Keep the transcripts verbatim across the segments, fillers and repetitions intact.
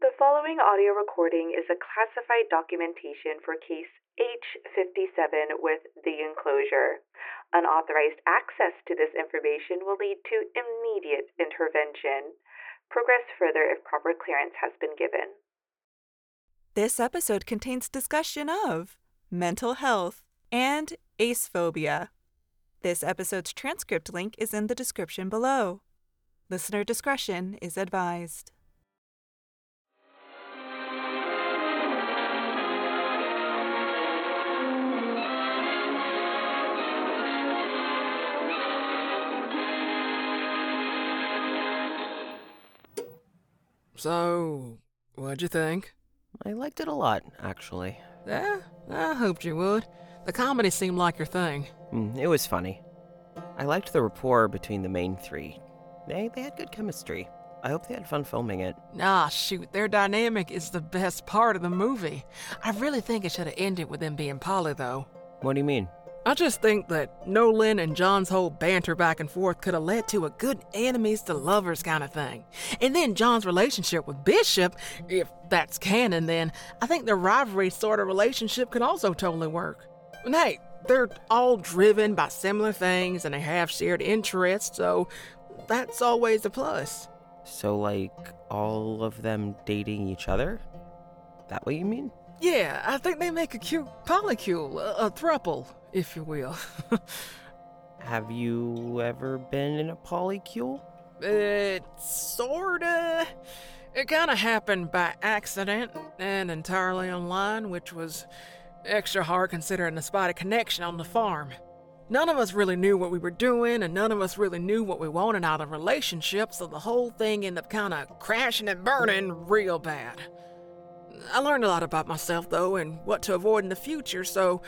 The following audio recording is a classified documentation for case H fifty-seven with the enclosure. Unauthorized access to this information will lead to immediate intervention. Progress further if proper clearance has been given. This episode contains discussion of mental health and acephobia. This episode's transcript link is in the description below. Listener discretion is advised. So, what'd you think? I liked it a lot, actually. Yeah, I hoped you would. The comedy seemed like your thing. Mm, it was funny. I liked the rapport between the main three. They, they had good chemistry. I hope they had fun filming it. Ah, shoot, their dynamic is the best part of the movie. I really think it should have ended with them being poly, though. What do you mean? I just think that Nolan and John's whole banter back and forth could have led to a good enemies to lovers kind of thing. And then John's relationship with Bishop, if that's canon then, I think the rivalry sort of relationship could also totally work. And hey, they're all driven by similar things and they have shared interests, so that's always a plus. So like, all of them dating each other? That what you mean? Yeah, I think they make a cute polycule, a, a throuple, if you will. Have you ever been in a polycule? It sorta... It kinda happened by accident and entirely online, which was extra hard considering the spotty connection on the farm. None of us really knew what we were doing, and none of us really knew what we wanted out of relationships, so the whole thing ended up kinda crashing and burning real bad. I learned a lot about myself, though, and what to avoid in the future, so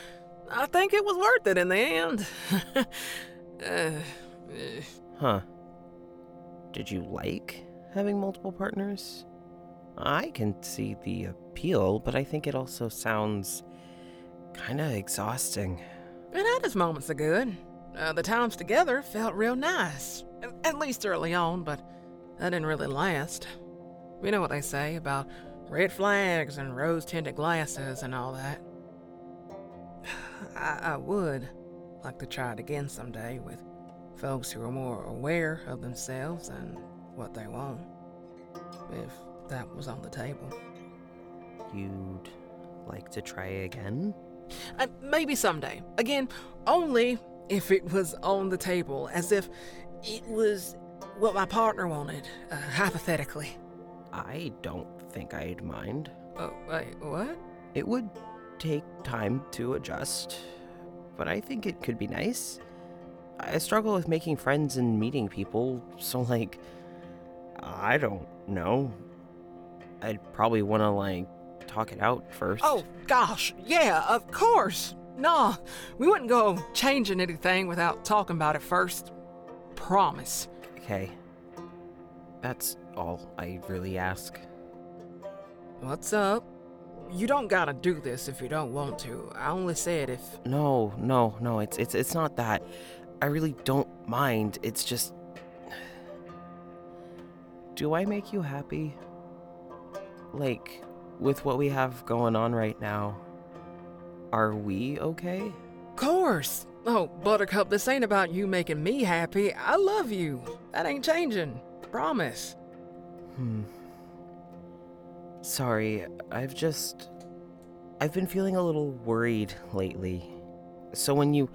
I think it was worth it in the end. uh, uh. Huh. Did you like having multiple partners? I can see the appeal, but I think it also sounds kinda exhausting. And I just moments are good. Uh, the times together felt real nice. At least early on, but that didn't really last. You know what they say about red flags and rose-tinted glasses and all that. I, I would like to try it again someday with folks who are more aware of themselves and what they want, if that was on the table. You'd like to try again? Uh, maybe someday. Again, only if it was on the table, as if it was what my partner wanted, uh, hypothetically. I don't think I'd mind. Oh, wait, what? It would take time to adjust, but I think it could be nice. I struggle with making friends and meeting people, so like, I don't know. I'd probably want to like talk it out first. Oh gosh, yeah, of course. Nah, we wouldn't go changing anything without talking about it first. Promise. Okay. That's all I really ask. What's up? You don't gotta do this if you don't want to. I only said if... No, no, no, it's it's it's not that. I really don't mind. It's just... Do I make you happy? Like, with what we have going on right now, are we okay? Of course! Oh, Buttercup, this ain't about you making me happy. I love you. That ain't changing. Promise. Hmm. Sorry, I've just... I've been feeling a little worried lately. So when you...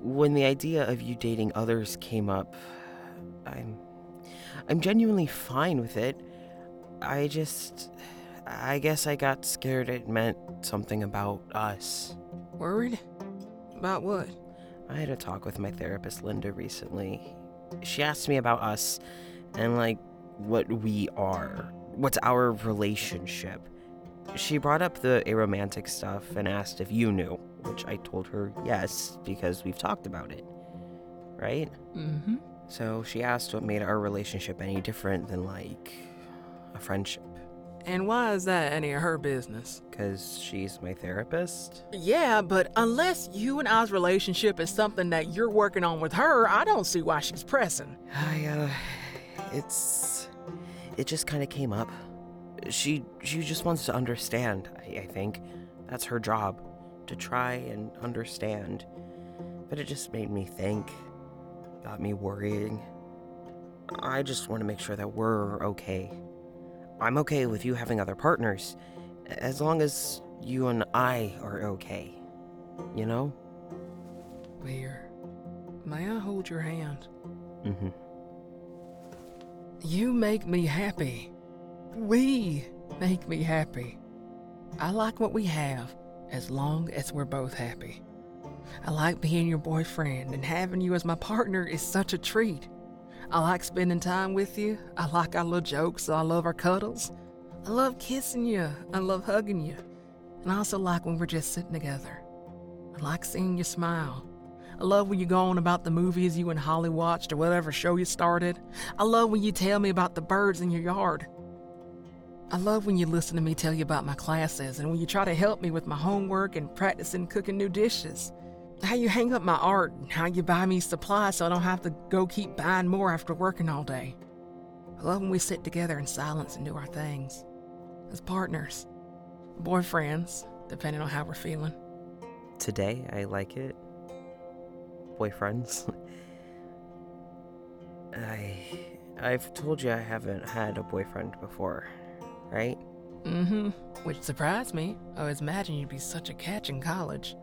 When the idea of you dating others came up, I'm... I'm genuinely fine with it. I just... I guess I got scared it meant something about us. Worried? About what? I had a talk with my therapist, Linda, recently. She asked me about us and, like, what we are. What's our relationship? She brought up the aromantic stuff and asked if you knew, which I told her yes, because we've talked about it, right? Mm-hmm. So she asked what made our relationship any different than, like, a friendship. And why is that any of her business? Because she's my therapist? Yeah, but unless you and I's relationship is something that you're working on with her, I don't see why she's pressing. I, uh, it's... It just kind of came up. She she just wants to understand, I, I think. That's her job, to try and understand. But it just made me think, got me worrying. I just want to make sure that we're okay. I'm okay with you having other partners, as long as you and I are okay, you know? Lear, may I hold your hand? Mm-hmm. You make me happy. We make me happy. I like what we have, as long as we're both happy. I like being your boyfriend, and having you as my partner is such a treat. I like spending time with you. I like our little jokes. I love our cuddles. I love kissing you. I love hugging you. And I also like when we're just sitting together. I like seeing you smile. I love when you go on about the movies you and Holly watched or whatever show you started. I love when you tell me about the birds in your yard. I love when you listen to me tell you about my classes and when you try to help me with my homework and practicing cooking new dishes. How you hang up my art and how you buy me supplies so I don't have to go keep buying more after working all day. I love when we sit together in silence and do our things. As partners. Boyfriends, depending on how we're feeling. Today, I like it. Boyfriends. I... I've told you I haven't had a boyfriend before, right? Mm-hmm. Which surprised me. I was imagining you'd be such a catch in college.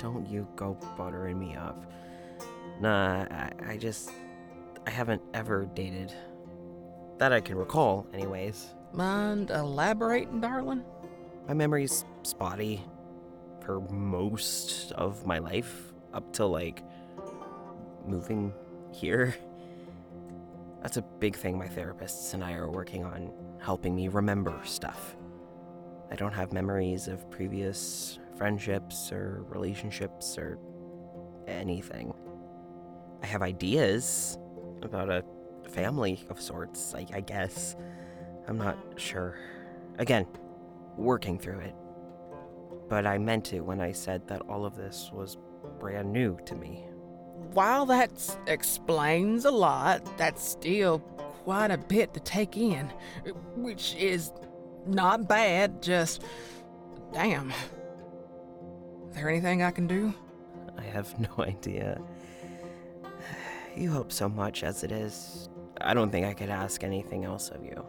Don't you go buttering me up. Nah, I, I just... I haven't ever dated. That I can recall, anyways. Mind elaborating, darling? My memory's spotty for most of my life, up till, like, moving here. That's a big thing my therapists and I are working on, helping me remember stuff. I don't have memories of previous friendships or relationships or anything. I have ideas about a family of sorts, I, I guess. I'm not sure. Again, working through it. But I meant it when I said that all of this was brand new to me. While that explains a lot, that's still quite a bit to take in, which is not bad, just damn. Is there anything I can do? I have no idea. You hope so much as it is. I don't think I could ask anything else of you.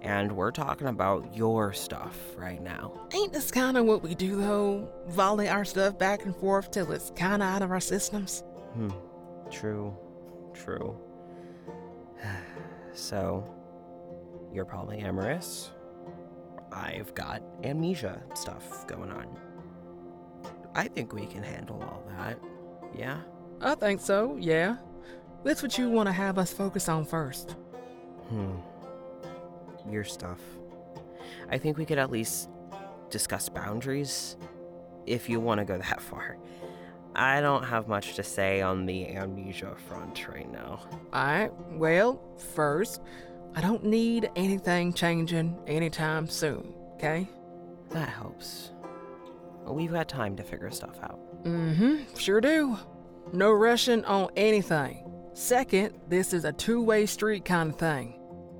And we're talking about your stuff right now. Ain't this kind of what we do, though? Volley our stuff back and forth till it's kind of out of our systems? Hmm. True. True. So, you're polyamorous. I've got amnesia stuff going on. I think we can handle all that, yeah? I think so, yeah. That's what you want to have us focus on first. Hmm. Your stuff. I think we could at least discuss boundaries, if you want to go that far. I don't have much to say on the amnesia front right now. Alright, well, first, I don't need anything changing anytime soon, okay? That helps. We've got time to figure stuff out. Mm-hmm, sure do. No rushing on anything. Second, this is a two-way street kind of thing.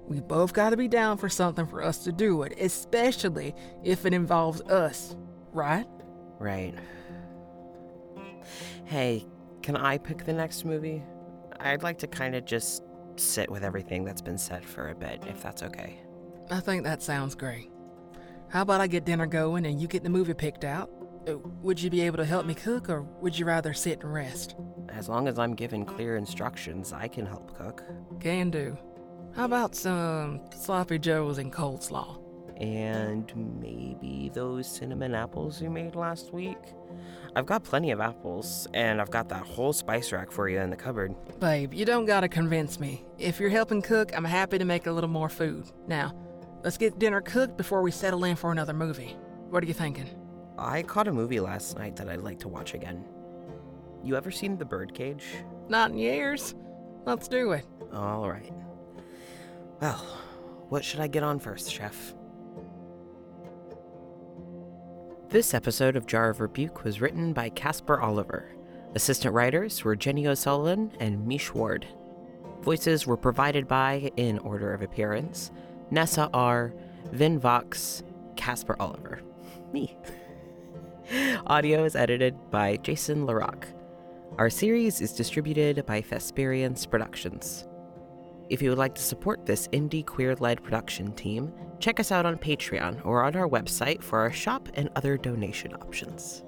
We both got to be down for something for us to do it, especially if it involves us, right? Right. Hey, can I pick the next movie? I'd like to kind of just sit with everything that's been said for a bit, if that's okay. I think that sounds great. How about I get dinner going and you get the movie picked out? Would you be able to help me cook, or would you rather sit and rest? As long as I'm given clear instructions, I can help cook. Can do. How about some sloppy joes and coleslaw? And maybe those cinnamon apples you made last week? I've got plenty of apples, and I've got that whole spice rack for you in the cupboard. Babe, you don't gotta convince me. If you're helping cook, I'm happy to make a little more food. Now, let's get dinner cooked before we settle in for another movie. What are you thinking? I caught a movie last night that I'd like to watch again. You ever seen The Birdcage? Not in years. Let's do it. All right. Well, what should I get on first, Chef? This episode of Jar of Rebuke was written by Casper Oliver. Assistant writers were Jenny O'Sullivan and Miche Ward. Voices were provided by, in order of appearance, Nessa R., Vyn Vox, Casper Oliver. Me. Audio is edited by Jason Larocque. Our series is distributed by Fesperians Productions. If you would like to support this indie queer-led production team, check us out on Patreon or on our website for our shop and other donation options.